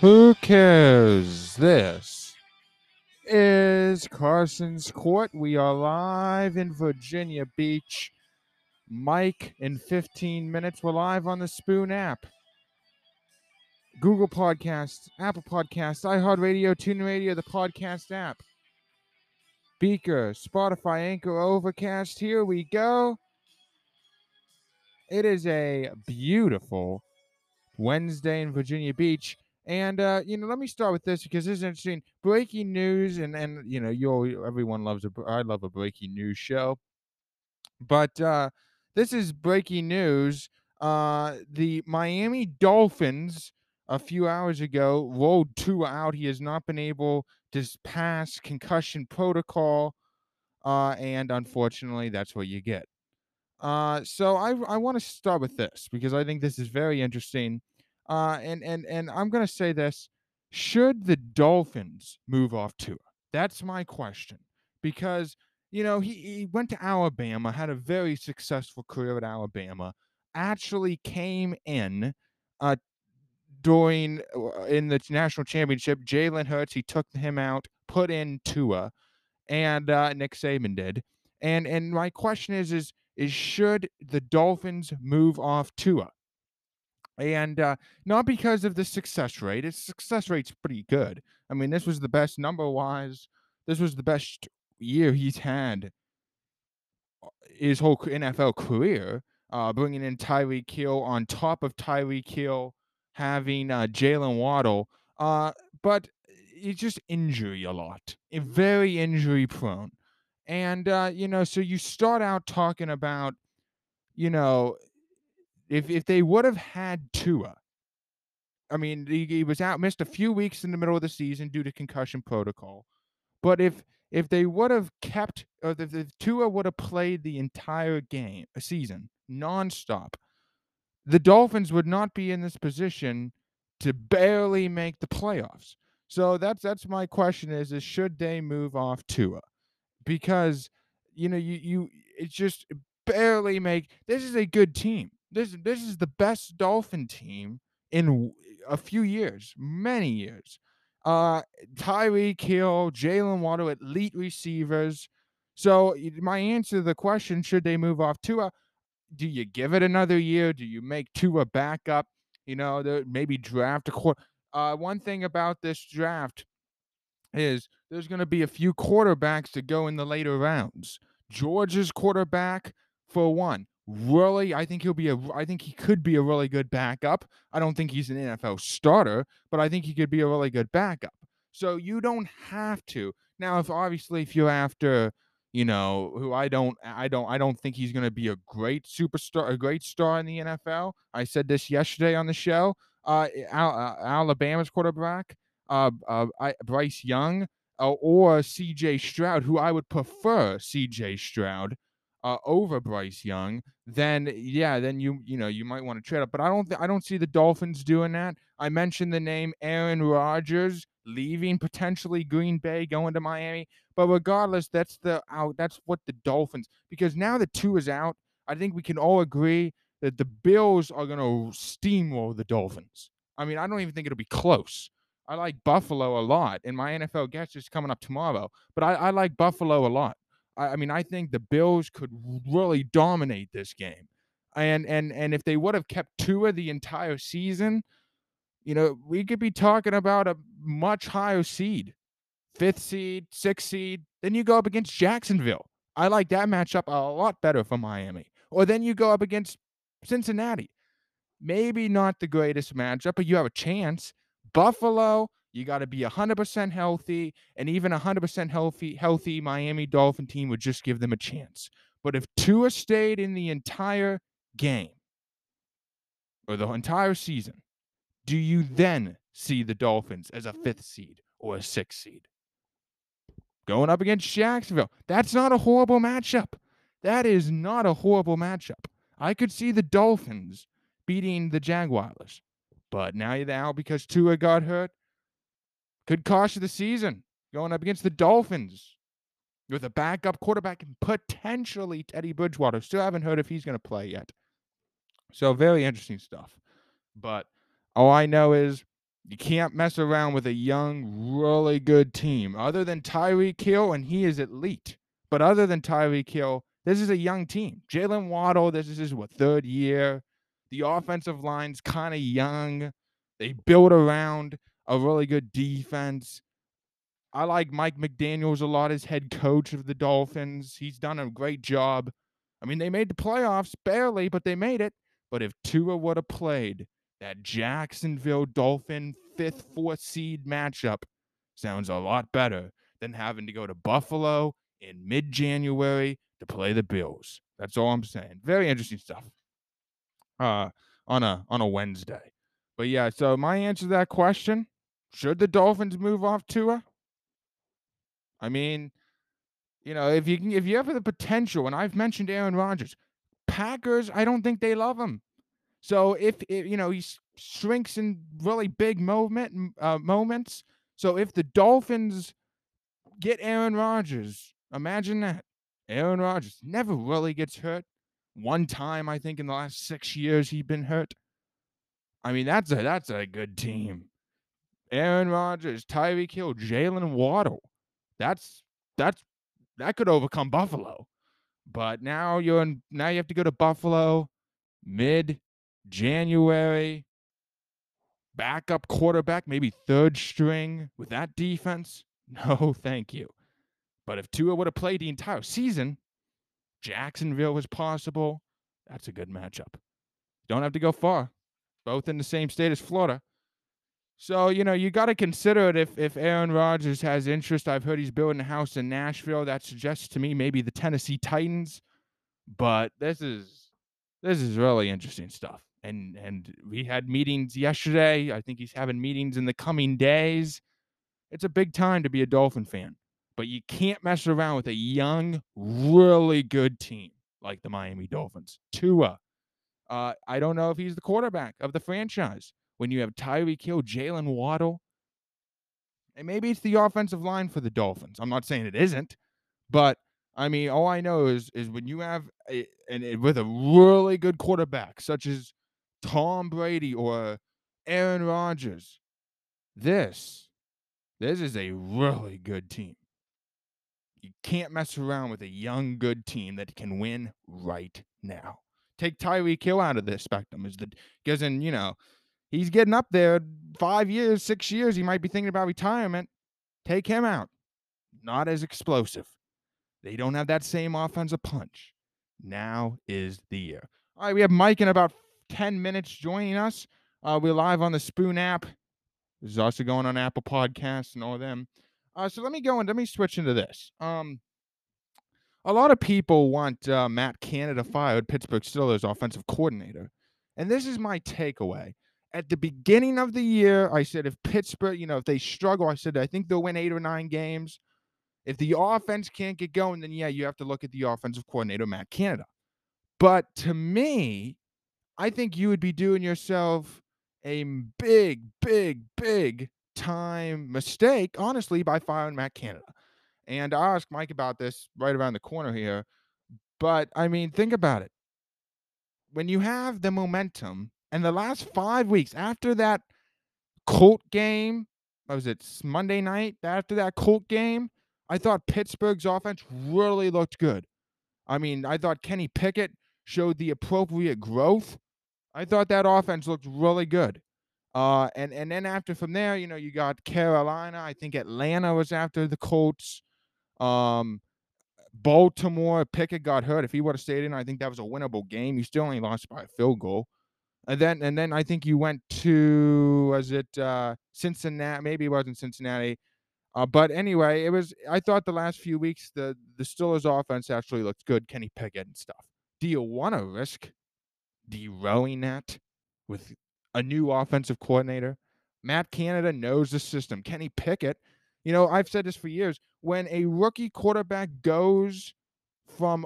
Who cares? This is Carson's Court. We are live in Virginia Beach. Mike, in 15 minutes, we're live on the Spoon app. Google Podcasts, Apple Podcasts, iHeartRadio, TuneIn Radio, the podcast app. Beaker, Spotify, Anchor, Overcast. Here we go. It is a beautiful Wednesday in Virginia Beach. And, let me start with this because this is interesting. Breaking news, everyone loves I love a breaking news show. But this is breaking news. The Miami Dolphins, a few hours ago, rolled Tua out. He has not been able to pass concussion protocol. And, unfortunately, that's what you get. So I want to start with this because I think this is very interesting. And I'm going to say this. Should the Dolphins move off Tua? That's my question. Because, he went to Alabama, had a very successful career at Alabama, actually came in during the national championship. Jalen Hurts, he took him out, put in Tua, and Nick Saban did. And my question is should the Dolphins move off Tua? And not because of the success rate. Its success rate's pretty good. I mean, this was the best number-wise. This was the best year he's had his whole NFL career, bringing in Tyreek Hill on top of Tyreek Hill, having Jalen Waddle. But it's just injury a lot. Very injury-prone. And, so you start out talking about, if they would have had Tua, I mean, he was out, missed a few weeks in the middle of the season due to concussion protocol. But if they would have kept, or if Tua would have played the entire game, a season, nonstop, the Dolphins would not be in this position to barely make the playoffs. So that's my question is should they move off Tua? Because, it's just barely make, this is a good team. This is the best Dolphin team in a few years, many years. Tyreek Hill, Jalen Waddle, elite receivers. So my answer to the question, should they move off Tua? Do you give it another year? Do you make Tua back up? Maybe draft a quarterback. One thing about this draft is there's going to be a few quarterbacks that go in the later rounds. Georgia's quarterback, for one. Really, I think he could be a really good backup. I don't think he's an NFL starter, but I think he could be a really good backup. So you don't have to. Now, if you're after, who I don't think he's going to be a great star in the NFL. I said this yesterday on the show. Alabama's quarterback, Bryce Young, or C.J. Stroud, who I would prefer C.J. Stroud over Bryce Young, then you might want to trade up. But I don't see the Dolphins doing that. I mentioned the name Aaron Rodgers leaving potentially Green Bay, going to Miami. But regardless, that's what the Dolphins, because now that Tua is out, I think we can all agree that the Bills are going to steamroll the Dolphins. I mean, I don't even think it'll be close. I like Buffalo a lot, and my NFL guest is coming up tomorrow. But I like Buffalo a lot. I mean, I think the Bills could really dominate this game. And if they would have kept Tua the entire season, we could be talking about a much higher seed, 5th seed, 6th seed. Then you go up against Jacksonville. I like that matchup a lot better for Miami. Or then you go up against Cincinnati. Maybe not the greatest matchup, but you have a chance. Buffalo. You got to be 100% healthy, and even 100% healthy Miami Dolphin team would just give them a chance. But if Tua stayed in the entire game or the entire season, do you then see the Dolphins as a 5th seed or a 6th seed? Going up against Jacksonville, that's not a horrible matchup. That is not a horrible matchup. I could see the Dolphins beating the Jaguars, but now you're out because Tua got hurt. Could cost you the season going up against the Dolphins with a backup quarterback and potentially Teddy Bridgewater. Still haven't heard if he's going to play yet. So very interesting stuff. But all I know is You can't mess around with a young, really good team. Other than Tyreek Hill, and he is elite. But other than Tyreek Hill, this is a young team. Jalen Waddle, this is his, third year. The offensive line's kind of young. They build around a really good defense. I like Mike McDaniels a lot as head coach of the Dolphins. He's done a great job. I mean, they made the playoffs barely, but they made it. But if Tua would have played, that Jacksonville Dolphin 5th-4th seed matchup sounds a lot better than having to go to Buffalo in mid-January to play the Bills. That's all I'm saying. Very interesting stuff on a Wednesday. But, yeah, so my answer to that question, should the Dolphins move off Tua? I mean, you know, if you have the potential, and I've mentioned Aaron Rodgers, Packers, I don't think they love him. So if you know, he shrinks in really big moments. So if the Dolphins get Aaron Rodgers, imagine that. Aaron Rodgers never really gets hurt. One time, I think, in the last 6 years, he's been hurt. I mean, that's a good team. Aaron Rodgers, Tyreek Hill, Jalen Waddle. That could overcome Buffalo. But now you have to go to Buffalo mid January, backup quarterback, maybe third string with that defense. No, thank you. But if Tua would have played the entire season, Jacksonville was possible. That's a good matchup. Don't have to go far. Both in the same state as Florida. So, you know, you got to consider it if Aaron Rodgers has interest. I've heard he's building a house in Nashville. That suggests to me maybe the Tennessee Titans. But this is really interesting stuff. And we had meetings yesterday. I think he's having meetings in the coming days. It's a big time to be a Dolphin fan. But you can't mess around with a young, really good team like the Miami Dolphins. Tua. I don't know if he's the quarterback of the franchise. When you have Tyreek Hill, Jalen Waddle, and maybe it's the offensive line for the Dolphins. I'm not saying it isn't, but, I mean, all I know is when you have with a really good quarterback, such as Tom Brady or Aaron Rodgers, this is a really good team. You can't mess around with a young, good team that can win right now. Take Tyreek Hill out of this spectrum. Because in, you know, he's getting up there 5 years, 6 years. He might be thinking about retirement. Take him out. Not as explosive. They don't have that same offensive punch. Now is the year. All right, we have Mike in about 10 minutes joining us. We're live on the Spoon app. This is also going on Apple Podcasts and all of them. So let me switch into this. A lot of people want Matt Canada fired, Pittsburgh Steelers offensive coordinator. And this is my takeaway. At the beginning of the year, I said if Pittsburgh, you know, if they struggle, I said I think they'll win 8 or 9 games. If the offense can't get going, then, yeah, you have to look at the offensive coordinator, Matt Canada. But to me, I think you would be doing yourself a big, big, big time mistake, honestly, by firing Matt Canada. And I'll ask Mike about this right around the corner here. But, I mean, think about it. When you have the momentum, and the last 5 weeks after that Colt game, what was it, Monday night? After that Colt game, I thought Pittsburgh's offense really looked good. I mean, I thought Kenny Pickett showed the appropriate growth. I thought that offense looked really good. And then from there, you know, you got Carolina. I think Atlanta was after the Colts. Baltimore, Pickett got hurt. If he would have stayed in, I think that was a winnable game. You still only lost by a field goal. And then I think you went to, was it Cincinnati? Maybe it wasn't Cincinnati. But anyway, I thought the last few weeks, the Steelers offense actually looked good. Kenny Pickett and stuff. Do you want to risk derailing that with a new offensive coordinator? Matt Canada knows the system. Kenny Pickett, you know, I've said this for years. When a rookie quarterback goes from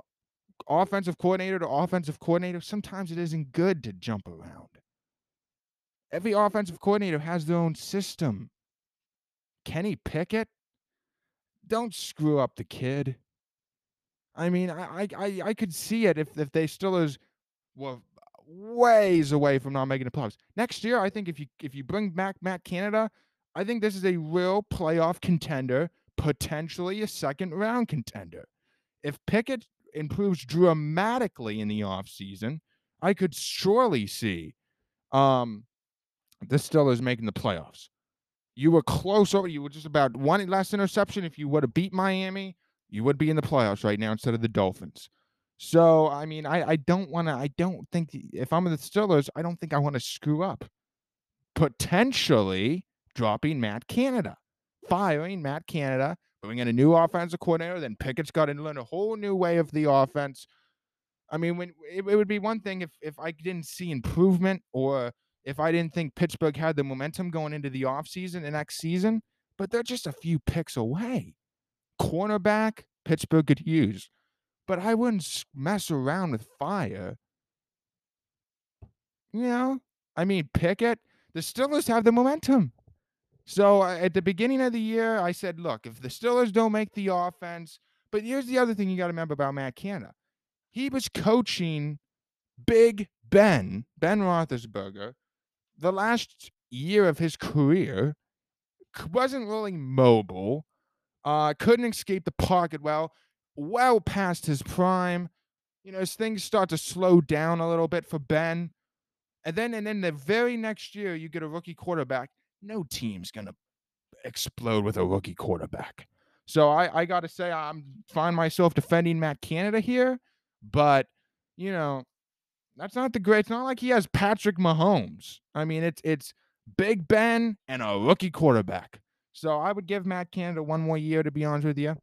offensive coordinator to offensive coordinator, sometimes it isn't good to jump around. Every offensive coordinator has their own system. Kenny Pickett, don't screw up the kid. I mean, I could see it if they Steelers were ways away from not making the playoffs. Next year, I think if you bring back Matt Canada, I think this is a real playoff contender, potentially a second-round contender. If Pickett improves dramatically in the offseason, I could surely see the Steelers making the playoffs. You were close over. You were just about one less interception. If you would have beat Miami, you would be in the playoffs right now instead of the Dolphins. So, I mean, I don't think if I'm in the Steelers, I don't think I want to screw up potentially dropping Matt Canada, firing Matt Canada, bringing in a new offensive coordinator. Then Pickett's got to learn a whole new way of the offense. I mean, it would be one thing if I didn't see improvement or if I didn't think Pittsburgh had the momentum going into the offseason and next season, but they're just a few picks away. Cornerback, Pittsburgh could use. But I wouldn't mess around with fire. You know? I mean, Pickett, the Steelers have the momentum. So at the beginning of the year, I said, look, if the Steelers don't make the offense, but here's the other thing you got to remember about Matt Canada. He was coaching Big Ben, Ben Roethlisberger, the last year of his career, wasn't really mobile, couldn't escape the pocket well past his prime. You know, as things start to slow down a little bit for Ben. And then the very next year, you get a rookie quarterback. No team's going to explode with a rookie quarterback. So I got to say, I find myself defending Matt Canada here. But, you know, that's not the great. It's not like he has Patrick Mahomes. I mean, it's Big Ben and a rookie quarterback. So I would give Matt Canada one more year, to be honest with you.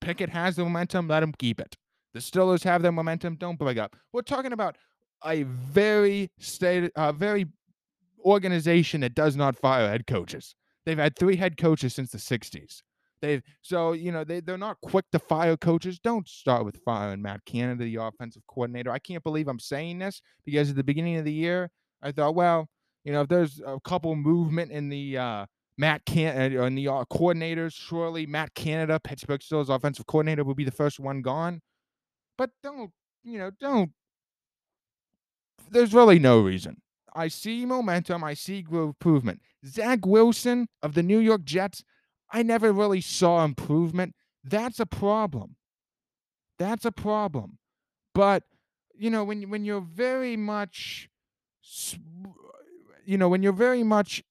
Pickett has the momentum. Let him keep it. The Steelers have their momentum. Don't break up. We're talking about a very organization that does not fire head coaches. They've had 3 head coaches since the 60s. They're not quick to fire coaches. Don't start with firing Matt Canada, the offensive coordinator. I can't believe I'm saying this because at the beginning of the year, I thought, well, you know, if there's a couple movement in the Matt Canada and the coordinators, surely Matt Canada, Pittsburgh Steelers offensive coordinator, will be the first one gone. But don't. There's really no reason. I see momentum. I see improvement. Zach Wilson of the New York Jets, I never really saw improvement. That's a problem. But, you know, when you're very much, you know, when you're very much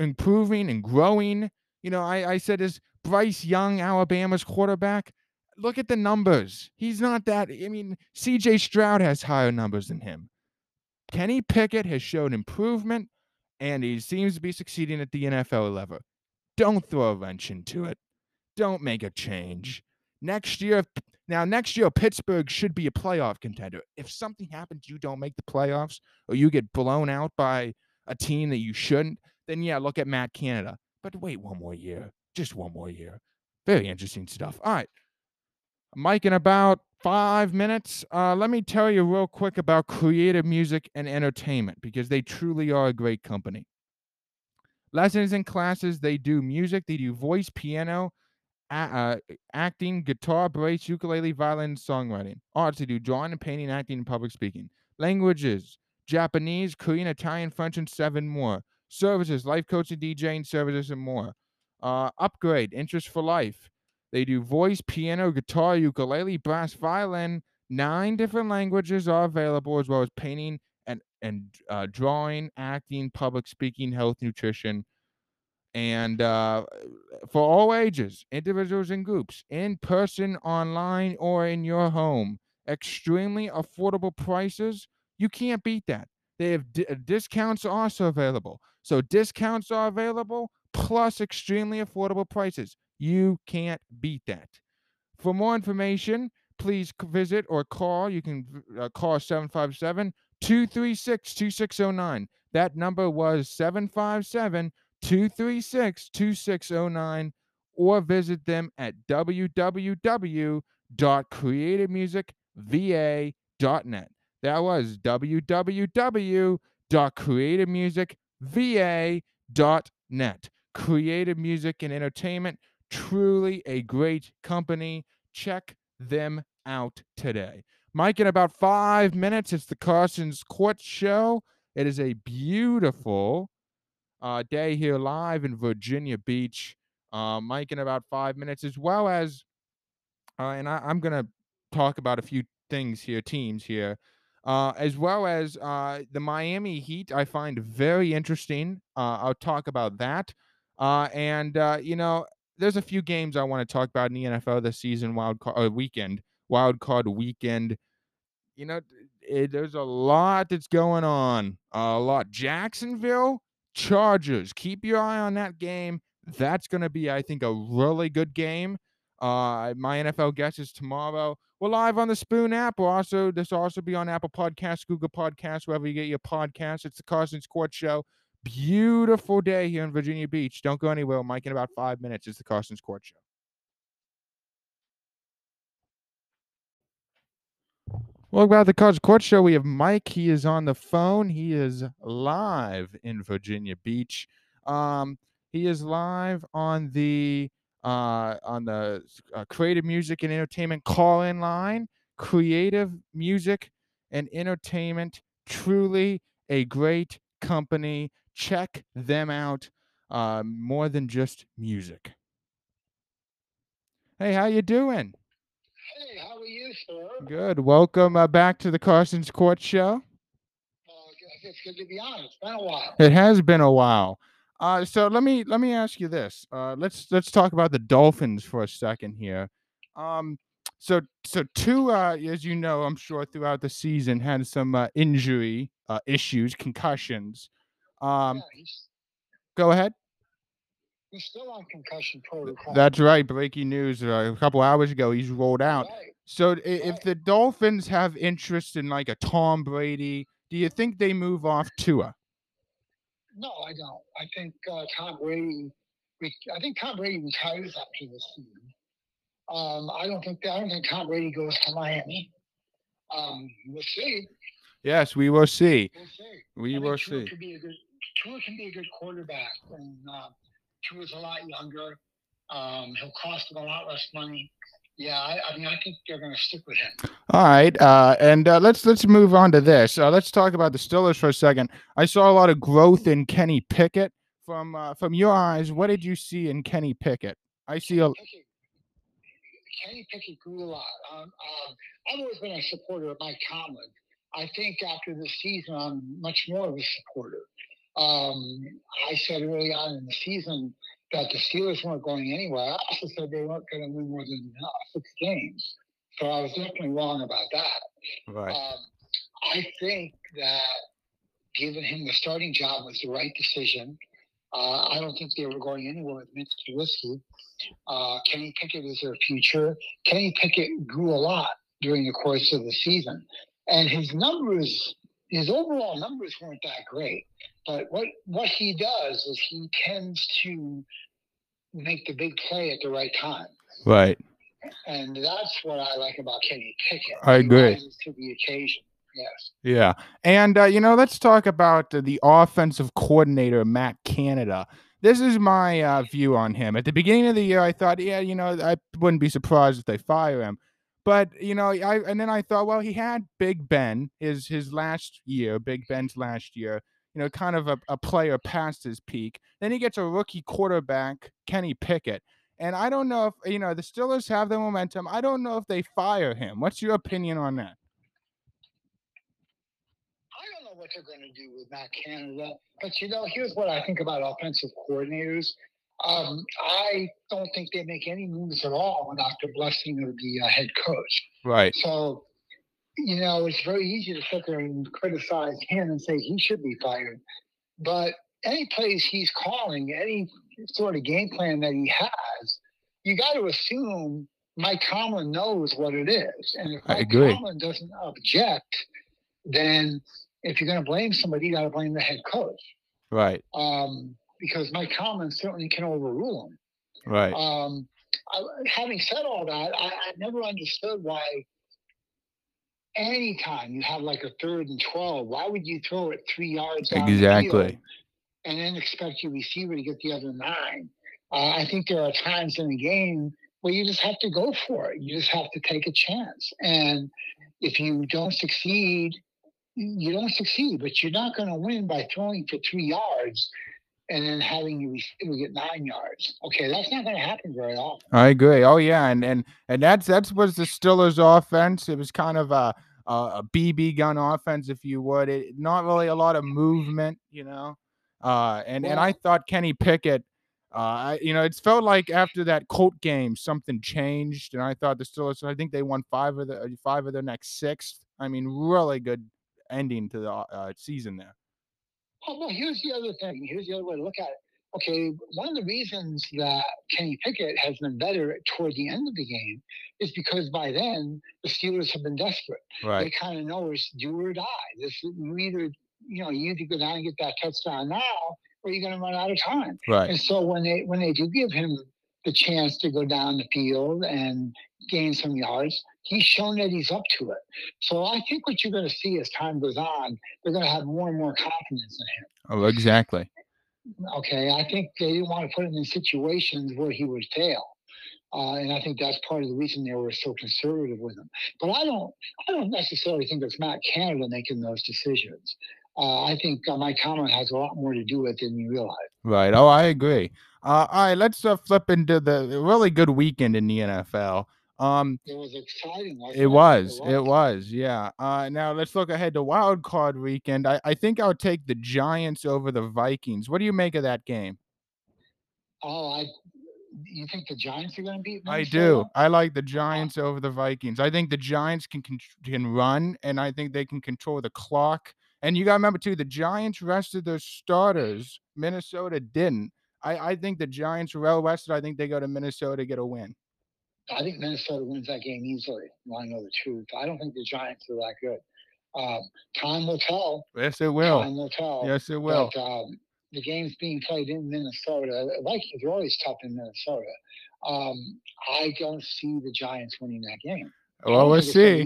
improving and growing, you know, I said, is Bryce Young Alabama's quarterback? Look at the numbers. He's not that. I mean, C.J. Stroud has higher numbers than him. Kenny Pickett has shown improvement, and he seems to be succeeding at the NFL level. Don't throw a wrench into it. Don't make a change. Next year, Pittsburgh should be a playoff contender. If something happens, you don't make the playoffs, or you get blown out by a team that you shouldn't, then yeah, look at Matt Canada. But wait one more year. Just one more year. Very interesting stuff. All right. Mike, in about 5 minutes, let me tell you real quick about Creative Music and Entertainment, because they truly are a great company. Lessons and classes, they do music, they do voice, piano, acting, guitar, bass, ukulele, violin, songwriting. Arts, they do drawing and painting, acting, and public speaking. Languages, Japanese, Korean, Italian, French, and 7 more. Services, life coaching, DJing services, and more. Upgrade, Interest for Life. They do voice, piano, guitar, ukulele, brass, violin. 9 different languages are available, as well as painting, and drawing, acting, public speaking, health, nutrition, and for all ages, individuals and groups, in person, online, or in your home. Extremely affordable prices. You can't beat that. They have discounts also available. So discounts are available, plus extremely affordable prices. You can't beat that. For more information, please visit or call. You can call 757 236-2609. That number was 757-236-2609, or visit them at www.creativemusicva.net. That was www.creativemusicva.net. Creative Music and Entertainment, truly a great company. Check them out today. Mike, in about 5 minutes, it's the Carson's Court Show. It is a beautiful day here live in Virginia Beach. Mike, in about 5 minutes, as well as, and I'm going to talk about a few things here, teams here, as well as the Miami Heat I find very interesting. I'll talk about that. You know, there's a few games I want to talk about in the NFL this season, wild card weekend. You know, there's a lot that's going on. A lot. Jacksonville Chargers. Keep your eye on that game. That's going to be, I think, a really good game. My NFL guess is tomorrow. We're live on the Spoon app. This will also be on Apple Podcasts, Google Podcasts, wherever you get your podcasts. It's the Carson's Court Show. Beautiful day here in Virginia Beach. Don't go anywhere. Mike, in about 5 minutes, it's the Carson's Court Show. Welcome back to the Carson's Court Show. We have Mike. He is on the phone. He is live in Virginia Beach. He is live on the Creative Music and Entertainment call-in line. Creative Music and Entertainment, truly a great company. Check them out. More than just music. Hey, how you doing? Hey, how are you, sir? Good. Welcome back to the Carson's Court Show. It's good to be on. It's been a while. It has been a while. So let me ask you this. Let's talk about the Dolphins for a second here. So Tua, as you know, I'm sure throughout the season had some injury issues, concussions. Go ahead. He's still on concussion protocol. That's right. Breaking news a couple hours ago. He's rolled out. Right. So if the Dolphins have interest in like a Tom Brady, do you think they move off Tua? No, I don't. I think Tom Brady retires after this season. I don't think Tom Brady goes to Miami. We'll see. Yes, we will see. Tua could be a good quarterback, and Tua's a lot younger. He'll cost them a lot less money. Yeah, I think they're going to stick with him. All right, let's move on to this. Let's talk about the Steelers for a second. I saw a lot of growth in Kenny Pickett. From your eyes, what did you see in Kenny Pickett? Kenny Pickett grew a lot. I've always been a supporter of Mike Tomlin. I think after this season, I'm much more of a supporter. I said early on in the season that the Steelers weren't going anywhere. I also said they weren't going to win more than 6 games. So I was definitely wrong about that. Right. I think that giving him the starting job was the right decision. I don't think they were going anywhere with Mitch Trubisky. Kenny Pickett is their future. Kenny Pickett grew a lot during the course of the season. And his overall numbers weren't that great. But what he does is he tends to make the big play at the right time. Right. And that's what I like about Kenny Pickett. I agree. He rises to the occasion. Yes. Yeah. And, you know, let's talk about the offensive coordinator, Matt Canada. This is my view on him. At the beginning of the year, I thought, yeah, you know, I wouldn't be surprised if they fire him. But, you know, and then I thought, well, he had Big Ben his last year, Big Ben's last year. You know, kind of a player past his peak. Then he gets a rookie quarterback, Kenny Pickett. And I don't know if, you know, the Steelers have the momentum. I don't know if they fire him. What's your opinion on that? I don't know what they're going to do with Matt Canada. But, you know, here's what I think about offensive coordinators. I don't think they make any moves at all without the blessing of the head coach. Right. So, you know, it's very easy to sit there and criticize him and say he should be fired. But any plays he's calling, any sort of game plan that he has, you got to assume Mike Tomlin knows what it is. And if Mike Tomlin doesn't object, then if you're going to blame somebody, you got to blame the head coach. Right. Because Mike Tomlin certainly can overrule him. Right. Having said all that, I never understood why. Anytime you have like a 3rd and 12, why would you throw it 3 yards down the field and then expect your receiver to get the other 9? I think there are times in the game Well, you just have to go for it. You just have to take a chance. And if you don't succeed, you don't succeed, but you're not going to win by throwing for 3 yards and then having your receiver get 9 yards. Okay, that's not going to happen very often. I agree. Oh, yeah, and that's was the Steelers' offense. It was kind of a BB gun offense, if you would. It, not really a lot of movement, you know. And I thought Kenny Pickett, you know, it felt like after that Colt game, something changed, and I thought the Steelers, I think they won five of their next six. I mean, really good ending to the season there. Oh, well, here's the other thing. Here's the other way to look at it. Okay, one of the reasons that Kenny Pickett has been better toward the end of the game is because by then the Steelers have been desperate. Right. They kind of know it's do or die. This you either go down and get that touchdown now, or you're going to run out of time. Right. And so when they do give him the chance to go down the field and gain some yards, he's shown that he's up to it. So I think what you're going to see as time goes on, they're going to have more and more confidence in him. Oh, exactly. Okay, I think they didn't want to put him in situations where he would fail. And I think that's part of the reason they were so conservative with him. But I don't necessarily think it's Matt Canada making those decisions. I think my comment has a lot more to do with it than you realize. Right. Oh, I agree. All right, let's flip into the really good weekend in the NFL. It was exciting. It was. Yeah. Now let's look ahead to Wild Card Weekend. I think I'll take the Giants over the Vikings. What do you make of that game? Oh, you think the Giants are going to beat Minnesota? I do. I like the Giants over the Vikings. I think the Giants can run, and I think they can control the clock. And you got to remember, too, the Giants rested their starters. Minnesota didn't. I think the Giants are well rested. I think they go to Minnesota to get a win. I think Minnesota wins that game easily. You want to know the truth? I don't think the Giants are that good. Time will tell. Yes, it will. Time will tell. Yes, it will. But, the game's being played in Minnesota. Vikings are always tough in Minnesota. I don't see the Giants winning that game. Well, we'll see.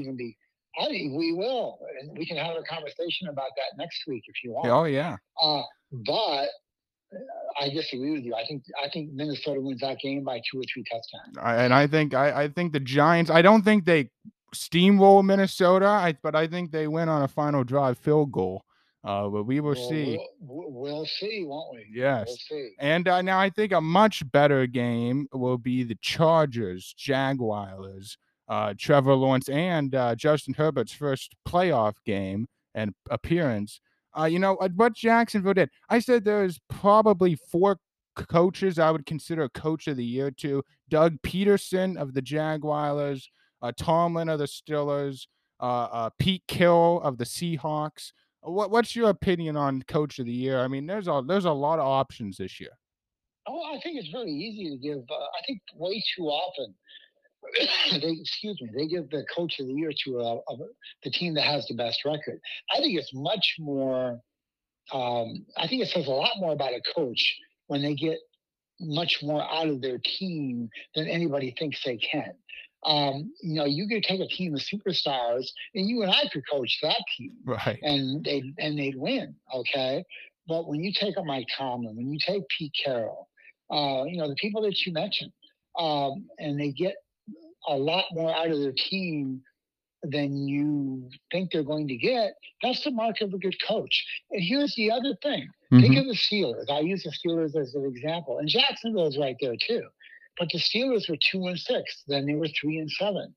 I mean, we will, and we can have a conversation about that next week if you want. Oh yeah. But I disagree with you. I think Minnesota wins that game by 2 or 3 touchdowns. I think the Giants. I don't think they steamroll Minnesota, but I think they win on a final drive field goal. But we will see. We'll see, won't we? Yes. We'll see. And now I think a much better game will be the Chargers, Jaguars. Trevor Lawrence and Justin Herbert's first playoff game and appearance. You know what Jacksonville did? I said there's probably 4 coaches I would consider a coach of the year to: Doug Peterson of the Jaguars, Tomlin of the Steelers, Pete Carroll of the Seahawks. What's your opinion on coach of the year? I mean, there's a lot of options this year. Oh, I think it's very easy to give. I think way too often. They give the coach of the year to the team that has the best record. I think it's much more. I think it says a lot more about a coach when they get much more out of their team than anybody thinks they can. You could take a team of superstars, and you and I could coach that team, right? And they'd win, okay. But when you take a Mike Tomlin, when you take Pete Carroll, the people that you mentioned, and they get a lot more out of their team than you think they're going to get, that's the mark of a good coach. And here's the other thing. Mm-hmm. Think of the Steelers. I use the Steelers as an example. And Jacksonville's right there too. But the Steelers were 2-6. Then they were 3-7.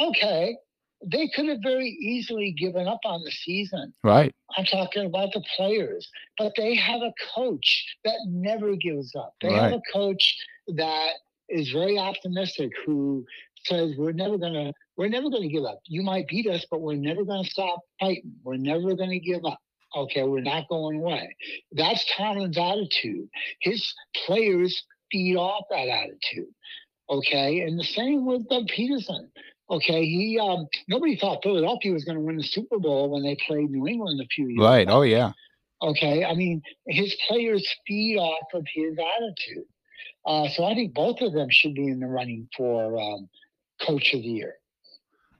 Okay. They could have very easily given up on the season. Right. I'm talking about the players. But they have a coach that never gives up. They have a coach that is very optimistic, who says we're never gonna give up. You might beat us, but we're never gonna stop fighting. We're never gonna give up. Okay, we're not going away. That's Tomlin's attitude. His players feed off that attitude. Okay, and the same with Doug Peterson. Okay, he nobody thought Philadelphia was gonna win the Super Bowl when they played New England a few years ago. Right. Oh yeah. Okay, I mean, his players feed off of his attitude. So I think both of them should be in the running for Coach of the Year.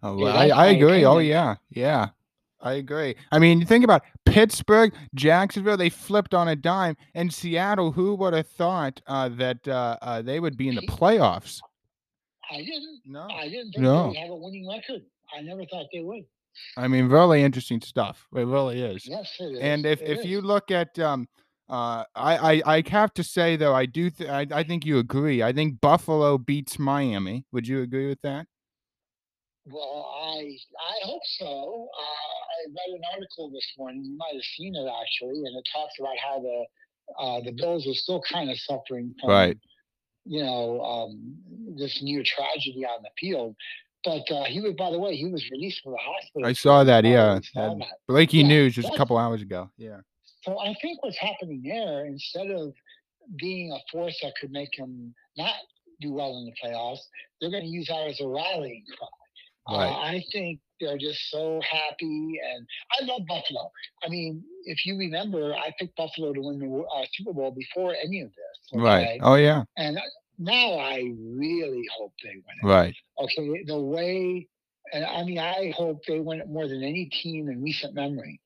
Oh, well, I agree. Oh, yeah. Yeah, I agree. I mean, you think about Pittsburgh, Jacksonville, they flipped on a dime. And Seattle, who would have thought that they would be in the playoffs? I didn't. No. I didn't think they would have a winning record. I never thought they would. I mean, really interesting stuff. It really is. Yes, it is. And if you look at I have to say, though, I think you agree. I think Buffalo beats Miami. Would you agree with that? Well, I hope so. I read an article this morning. You might have seen it, actually, and it talks about how the Bills are still kind of suffering from, this near tragedy on the field. But he was released from the hospital. I saw that, yeah. Breaking news just a couple hours ago. Yeah. So I think what's happening there, instead of being a force that could make him not do well in the playoffs, they're going to use that as a rallying cry. Right. I think they're just so happy, and I love Buffalo. I mean, if you remember, I picked Buffalo to win the Super Bowl before any of this. Okay? Right. Oh, yeah. And now I really hope they win it. Right. Okay, I hope they win it more than any team in recent memory.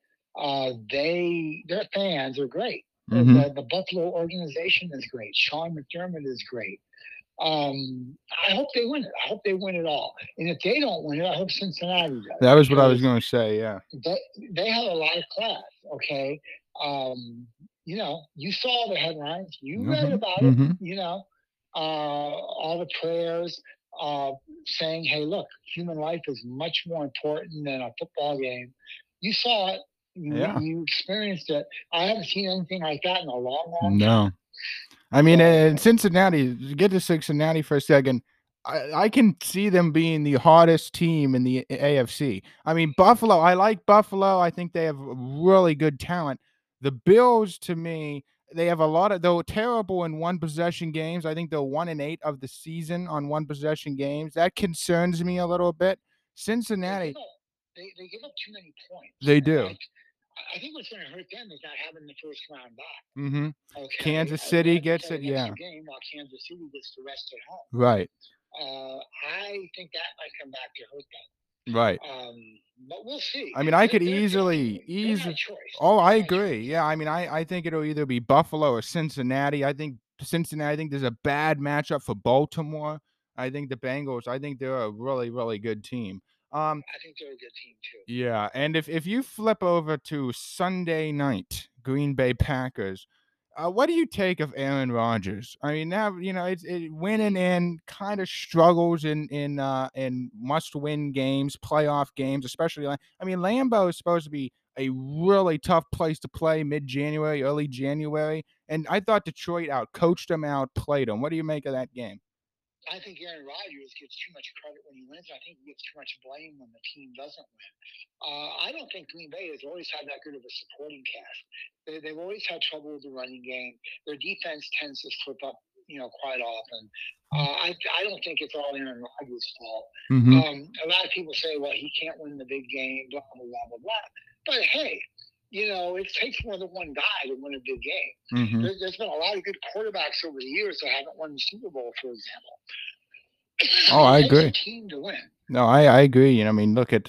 Their fans are great. Mm-hmm. The Buffalo organization is great. Sean McDermott is great. I hope they win it. I hope they win it all. And if they don't win it, I hope Cincinnati does. That was what I was going to say, yeah. They have a lot of class, okay? You saw the headlines. You read about it, all the prayers saying, hey, look, human life is much more important than a football game. You saw it. You experienced it. I haven't seen anything like that in a long, long time. I mean, in Cincinnati, get to Cincinnati for a second. I can see them being the hardest team in the AFC. I mean, Buffalo, I like Buffalo. I think they have really good talent. The Bills, to me, they have a lot of – they're terrible in one-possession games. I think they're 1-8 of the season on one-possession games. That concerns me a little bit. Cincinnati – They give up too many points. They do. I think what's going to hurt them is not having the first round back. Mm-hmm. Okay? Kansas City gets it, game while Kansas City gets the rest at home. Right. I think that might come back to hurt them. Right. But we'll see. I mean, I could easily. Oh, I agree. Yeah, I mean, I think it'll either be Buffalo or Cincinnati. I think Cincinnati. I think there's a bad matchup for Baltimore. I think the Bengals. I think they're a really, really good team. I think they're a good team, too. Yeah, and if you flip over to Sunday night, Green Bay Packers, what do you take of Aaron Rodgers? I mean, now, it winning and kind of struggles in must-win games, playoff games, especially. I mean, Lambeau is supposed to be a really tough place to play mid-January, early January, and I thought Detroit out-coached them, out-played them. What do you make of that game? I think Aaron Rodgers gets too much credit when he wins. I think he gets too much blame when the team doesn't win. I don't think Green Bay has always had that good of a supporting cast. They've always had trouble with the running game. Their defense tends to slip up, quite often. I don't think it's all Aaron Rodgers' fault. Mm-hmm. A lot of people say, well, he can't win the big game, blah, blah, blah, blah, blah. But, hey, it takes more than one guy to win a big game. Mm-hmm. There's been a lot of good quarterbacks over the years that haven't won the Super Bowl, for example. Oh, I agree. It's a team to win. No, I agree. I mean, look at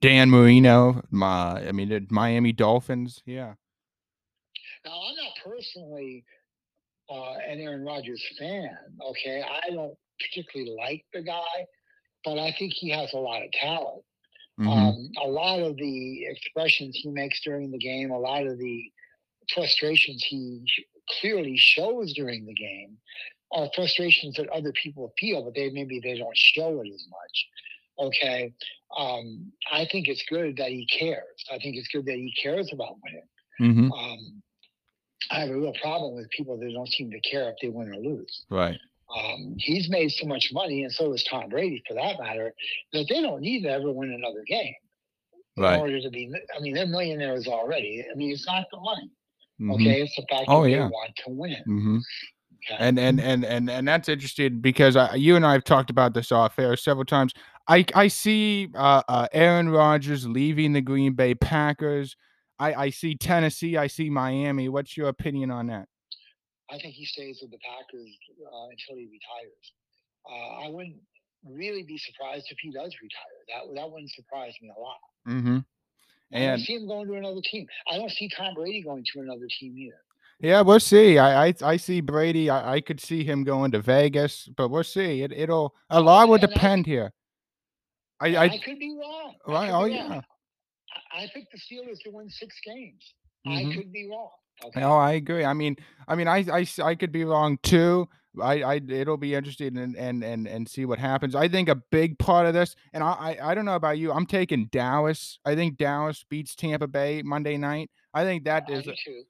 Dan Marino, the Miami Dolphins. Yeah. Now, I'm not personally an Aaron Rodgers fan, okay? I don't particularly like the guy, but I think he has a lot of talent. Mm-hmm. A lot of the expressions he makes during the game, a lot of the frustrations he clearly shows during the game are frustrations that other people feel, but maybe they don't show it as much. Okay. I think it's good that he cares. I think it's good that he cares about winning. Mm-hmm. I have a real problem with people that don't seem to care if they win or lose. Right. He's made so much money, and so is Tom Brady, for that matter, that they don't need to ever win another game in order to be. I mean, they're millionaires already. I mean, it's not the money, okay? It's the fact that they want to win. Mm-hmm. Okay? And that's interesting because you and I have talked about this off air several times. I see Aaron Rodgers leaving the Green Bay Packers. I see Tennessee. I see Miami. What's your opinion on that? I think he stays with the Packers until he retires. I wouldn't really be surprised if he does retire. That wouldn't surprise me a lot. Mm-hmm. And I don't see him going to another team. I don't see Tom Brady going to another team either. Yeah, we'll see. I see Brady. I could see him going to Vegas, but we'll see. It'll a lot will depend here. I could be wrong. Right? Oh yeah. I picked the Steelers to win 6 games. Mm-hmm. I could be wrong. Okay. No, I agree. I mean, I could be wrong too. It'll be interesting and see what happens. I think a big part of this, and I don't know about you, I'm taking Dallas. I think Dallas beats Tampa Bay Monday night. I think that is.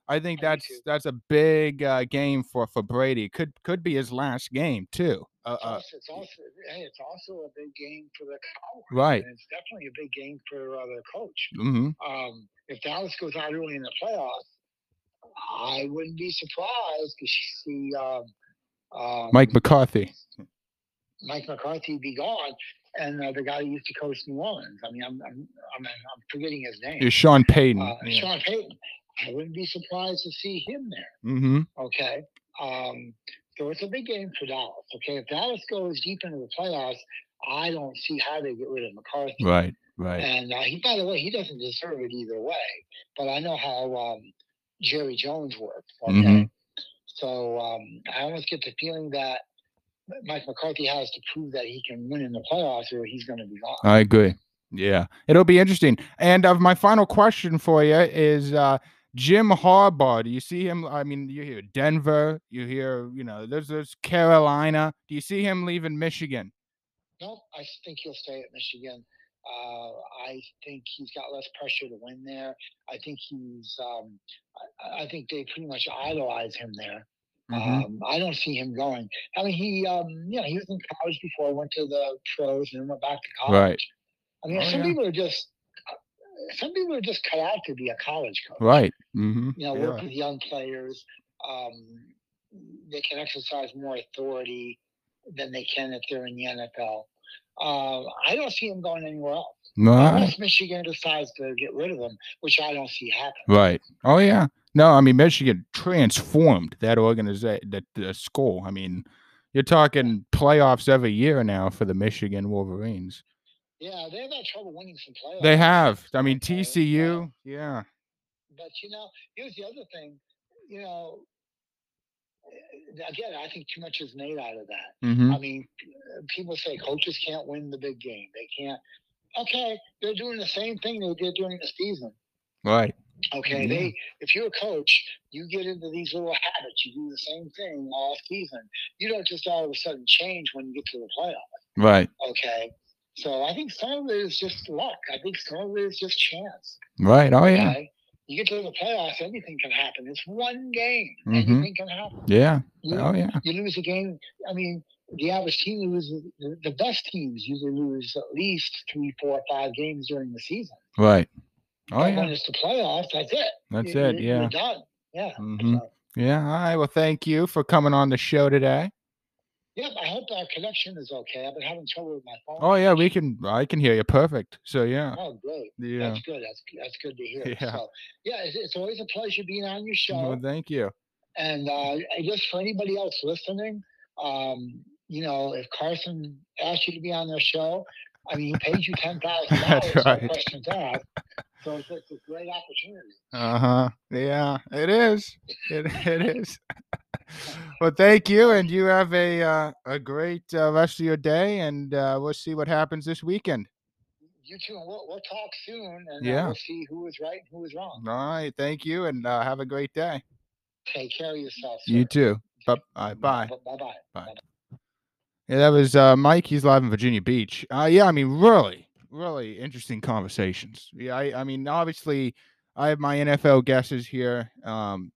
I think that's a big game for Brady. Could be his last game too. It's also a big game for the Cowboys. Right. And it's definitely a big game for the coach. Mm-hmm. If Dallas goes out early in the playoffs, I wouldn't be surprised to see Mike McCarthy be gone, and the guy who used to coach New Orleans. I mean, I'm forgetting his name. It's Sean Payton. Sean Payton. I wouldn't be surprised to see him there. Mm-hmm. Okay. So it's a big game for Dallas. Okay, if Dallas goes deep into the playoffs, I don't see how they get rid of McCarthy. Right. And by the way, he doesn't deserve it either way. But I know how Jerry Jones worked. Okay. Mm-hmm. So I almost get the feeling that Mike McCarthy has to prove that he can win in the playoffs, or he's going to be gone. I agree. Yeah, it'll be interesting. And my final question for you is Jim Harbaugh. Do you see him? I mean, you hear Denver. You hear, there's Carolina. Do you see him leaving Michigan? No, I think he'll stay at Michigan. I think he's got less pressure to win there. I think I think they pretty much idolize him there. Mm-hmm. I don't see him going. I mean, he was in college before, went to the pros, and then went back to college. Right. I mean, some people are just cut out to be a college coach. Right. Mm-hmm. Work with young players. They can exercise more authority than they can if they're in the NFL. I don't see him going anywhere else. Unless Michigan decides to get rid of him, which I don't see happen. Right. Oh, yeah. No, I mean, Michigan transformed that organization, the school. I mean, you're talking playoffs every year now for the Michigan Wolverines. Yeah, they've had trouble winning some playoffs. They have. I mean, TCU, yeah. But, here's the other thing. Again, I think too much is made out of that. Mm-hmm. I mean, people say coaches can't win the big game. They can't. Okay, they're doing the same thing they did during the season. Right. Okay, mm-hmm. If you're a coach, you get into these little habits. You do the same thing all season. You don't just all of a sudden change when you get to the playoffs. Right. Okay, so I think some of it is just luck. I think some of it is just chance. Right, oh yeah. Okay? You get to the playoffs, anything can happen. It's one game. Mm-hmm. Anything can happen. Yeah. You lose a game. I mean, the average team loses. The best teams usually lose at least 3, 4, 5 games during the season. Right. Oh, but when it's the playoffs, that's it. That's it. You're done. Yeah. Mm-hmm. Yeah. All right. Well, thank you for coming on the show today. Yeah, I hope our connection is okay. I've been having trouble with my phone. Oh yeah, I can hear you perfect. So yeah. Oh great. Yeah. That's good. That's good to hear. Yeah. So, yeah, it's always a pleasure being on your show. Well, thank you. And just for anybody else listening, if Carson asked you to be on their show, I mean, he paid you $10,000 for questions asked. So it's a great opportunity. Yeah, it is. It is. Well, thank you, and you have a great rest of your day, and we'll see what happens this weekend. You too. We'll talk soon, and we'll see who is right and who is wrong. All right. Thank you, and have a great day. Take care of yourself, sir. You too. Okay. Bye. Bye. Bye. Yeah, that was Mike. He's live in Virginia Beach. I mean, really, really interesting conversations. Yeah, I mean, obviously, I have my NFL guesses here coming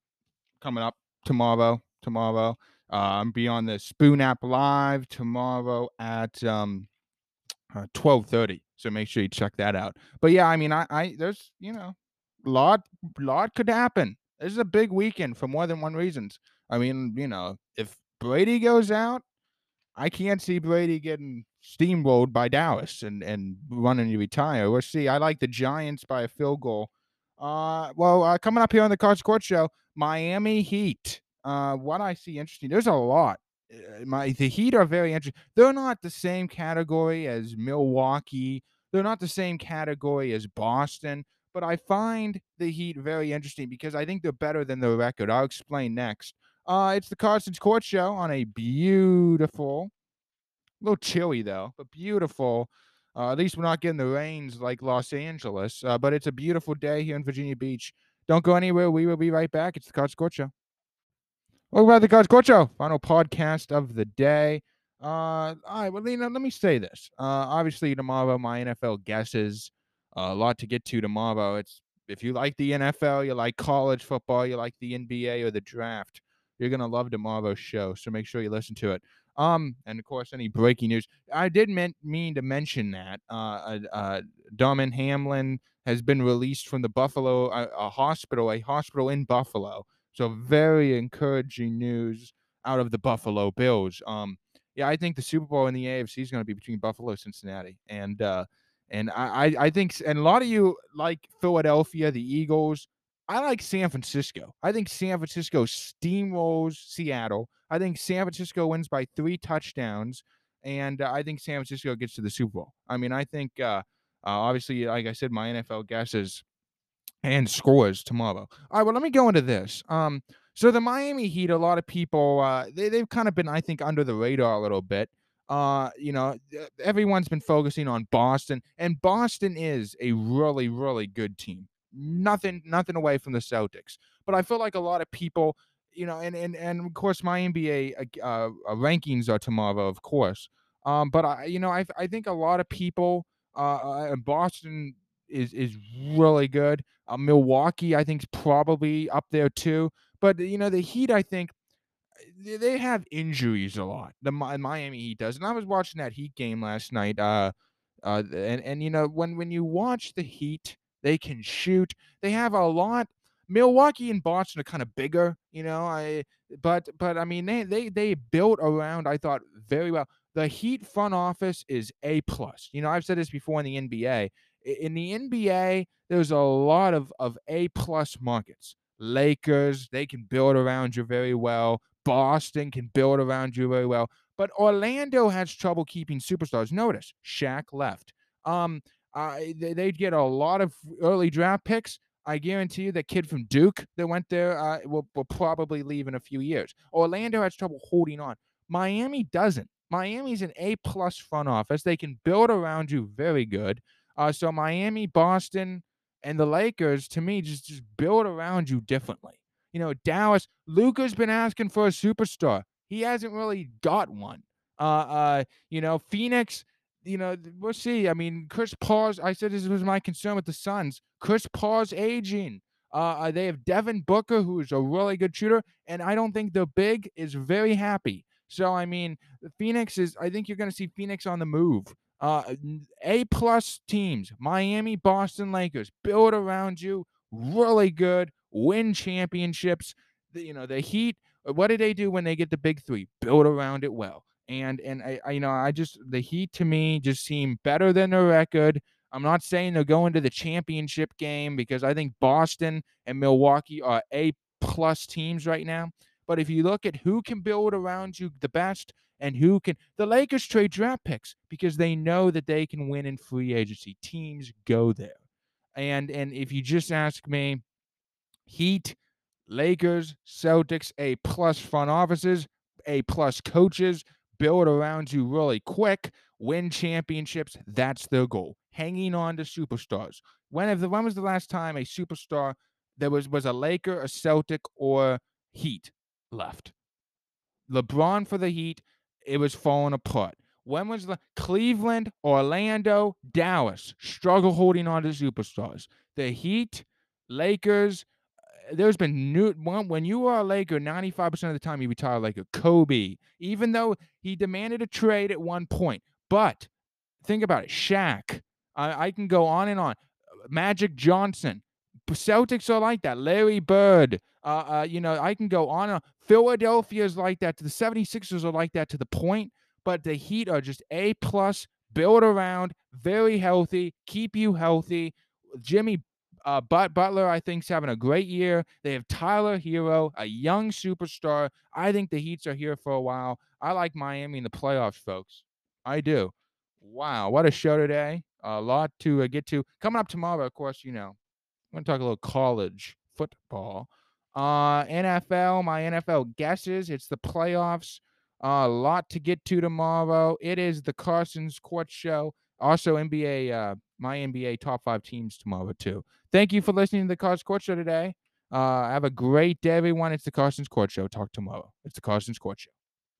up tomorrow. Be on the Spoon app live tomorrow at 12:30. So make sure you check that out. But yeah, I mean, I there's lot could happen. This is a big weekend for more than one reasons. I mean, if Brady goes out, I can't see Brady getting steamrolled by Dallas and running to retire. We'll see. I like the Giants by a field goal. Coming up here on the College Court Show, Miami Heat. What I see interesting, there's a lot. The Heat are very interesting. They're not the same category as Milwaukee. They're not the same category as Boston. But I find the Heat very interesting because I think they're better than the record. I'll explain next. It's the Carson's Court Show on a beautiful, a little chilly though, but beautiful. At least we're not getting the rains like Los Angeles, but it's a beautiful day here in Virginia Beach. Don't go anywhere. We will be right back. It's the Carson's Court Show. Welcome back to the Carson's Court Show, final podcast of the day. All right, well, Lena, let me say this. Obviously, tomorrow, my NFL guesses. A lot to get to tomorrow. It's if you like the NFL, you like college football, you like the NBA or the draft, you're going to love tomorrow's show, so make sure you listen to it. And, of course, any breaking news. I did mean to mention that Domin Hamlin has been released from the Buffalo a hospital in Buffalo. So very encouraging news out of the Buffalo Bills. Yeah, I think the Super Bowl in the AFC is going to be between Buffalo and Cincinnati. And I think a lot of you like Philadelphia, the Eagles. I like San Francisco. I think San Francisco steamrolls Seattle. I think San Francisco wins by 3 touchdowns, and I think San Francisco gets to the Super Bowl. I mean, I think, obviously, like I said, my NFL guesses and scores tomorrow. All right, well, let me go into this. So the Miami Heat, a lot of people, they've kind of been, I think, under the radar a little bit. You know, everyone's been focusing on Boston, and Boston is a really, really good team. Nothing away from the Celtics. But I feel like a lot of people, you know, and of course my NBA rankings are tomorrow, of course. But I think a lot of people, Boston is really good. Milwaukee, I think, is probably up there too. But you know, the Heat, I think. They have injuries a lot. The Miami Heat does, and I was watching that Heat game last night. And you know when you watch the Heat, they can shoot. They have a lot. Milwaukee and Boston are kind of bigger, you know. But I mean they built around. I thought very well. The Heat front office is A+. You know, I've said this before in the NBA. In the NBA, there's a lot of A+ markets. Lakers, they can build around you very well. Boston can build around you very well. But Orlando has trouble keeping superstars. Notice, Shaq left. They'd get a lot of early draft picks. I guarantee you that kid from Duke that went there will probably leave in a few years. Orlando has trouble holding on. Miami doesn't. Miami's an A+ front office. They can build around you very good. So Miami, Boston, and the Lakers, to me, just build around you differently. You know, Dallas, Luka's been asking for a superstar. He hasn't really got one. You know, Phoenix, you know, we'll see. I mean, Chris Paul's, I said this was my concern with the Suns. Chris Paul's aging. They have Devin Booker, who is a really good shooter, and I don't think the big is very happy. So, I mean, Phoenix is, I think you're going to see Phoenix on the move. A+ teams, Miami, Boston, Lakers, build around you, really good. Win championships. You know, the Heat, what do they do when they get the big three? Build around it well. And I you know, I just, the Heat to me just seem better than the record. I'm not saying they're going to the championship game because I think Boston and Milwaukee are A+ teams right now. But if you look at who can build around you the best and who can, the Lakers trade draft picks because they know that they can win in free agency. Teams go there. And if you just ask me, Heat, Lakers, Celtics, A+ front offices, A+ coaches, build around you really quick, win championships. That's their goal. Hanging on to superstars. When was the last time a superstar there was a Laker, a Celtic, or Heat left? LeBron for the Heat, it was falling apart. When was Cleveland, Orlando, Dallas struggle holding on to superstars? The Heat, Lakers. There's been when you are a Laker, 95% of the time you retire like a Kobe, even though he demanded a trade at one point. But think about it. Shaq. I can go on and on. Magic Johnson. Celtics are like that. Larry Bird. You know, I can go on and on. Philadelphia is like that. The 76ers are like that to the point. But the Heat are just A+, build around, very healthy, keep you healthy. Jimmy Butler, I think, is having a great year. They have Tyler Hero, a young superstar. I think the Heats are here for a while. I like Miami in the playoffs, folks. I do. Wow, what a show today. A lot to get to. Coming up tomorrow, of course, you know, I'm going to talk a little college football. NFL, my NFL guesses. It's the playoffs. A lot to get to tomorrow. It is the Carson Quartz Show. Also, NBA, my NBA top five teams tomorrow, too. Thank you for listening to the Carson Quartz Show today. Have a great day, everyone. It's the Carson Quartz Show. Talk tomorrow. It's the Carson Quartz Show.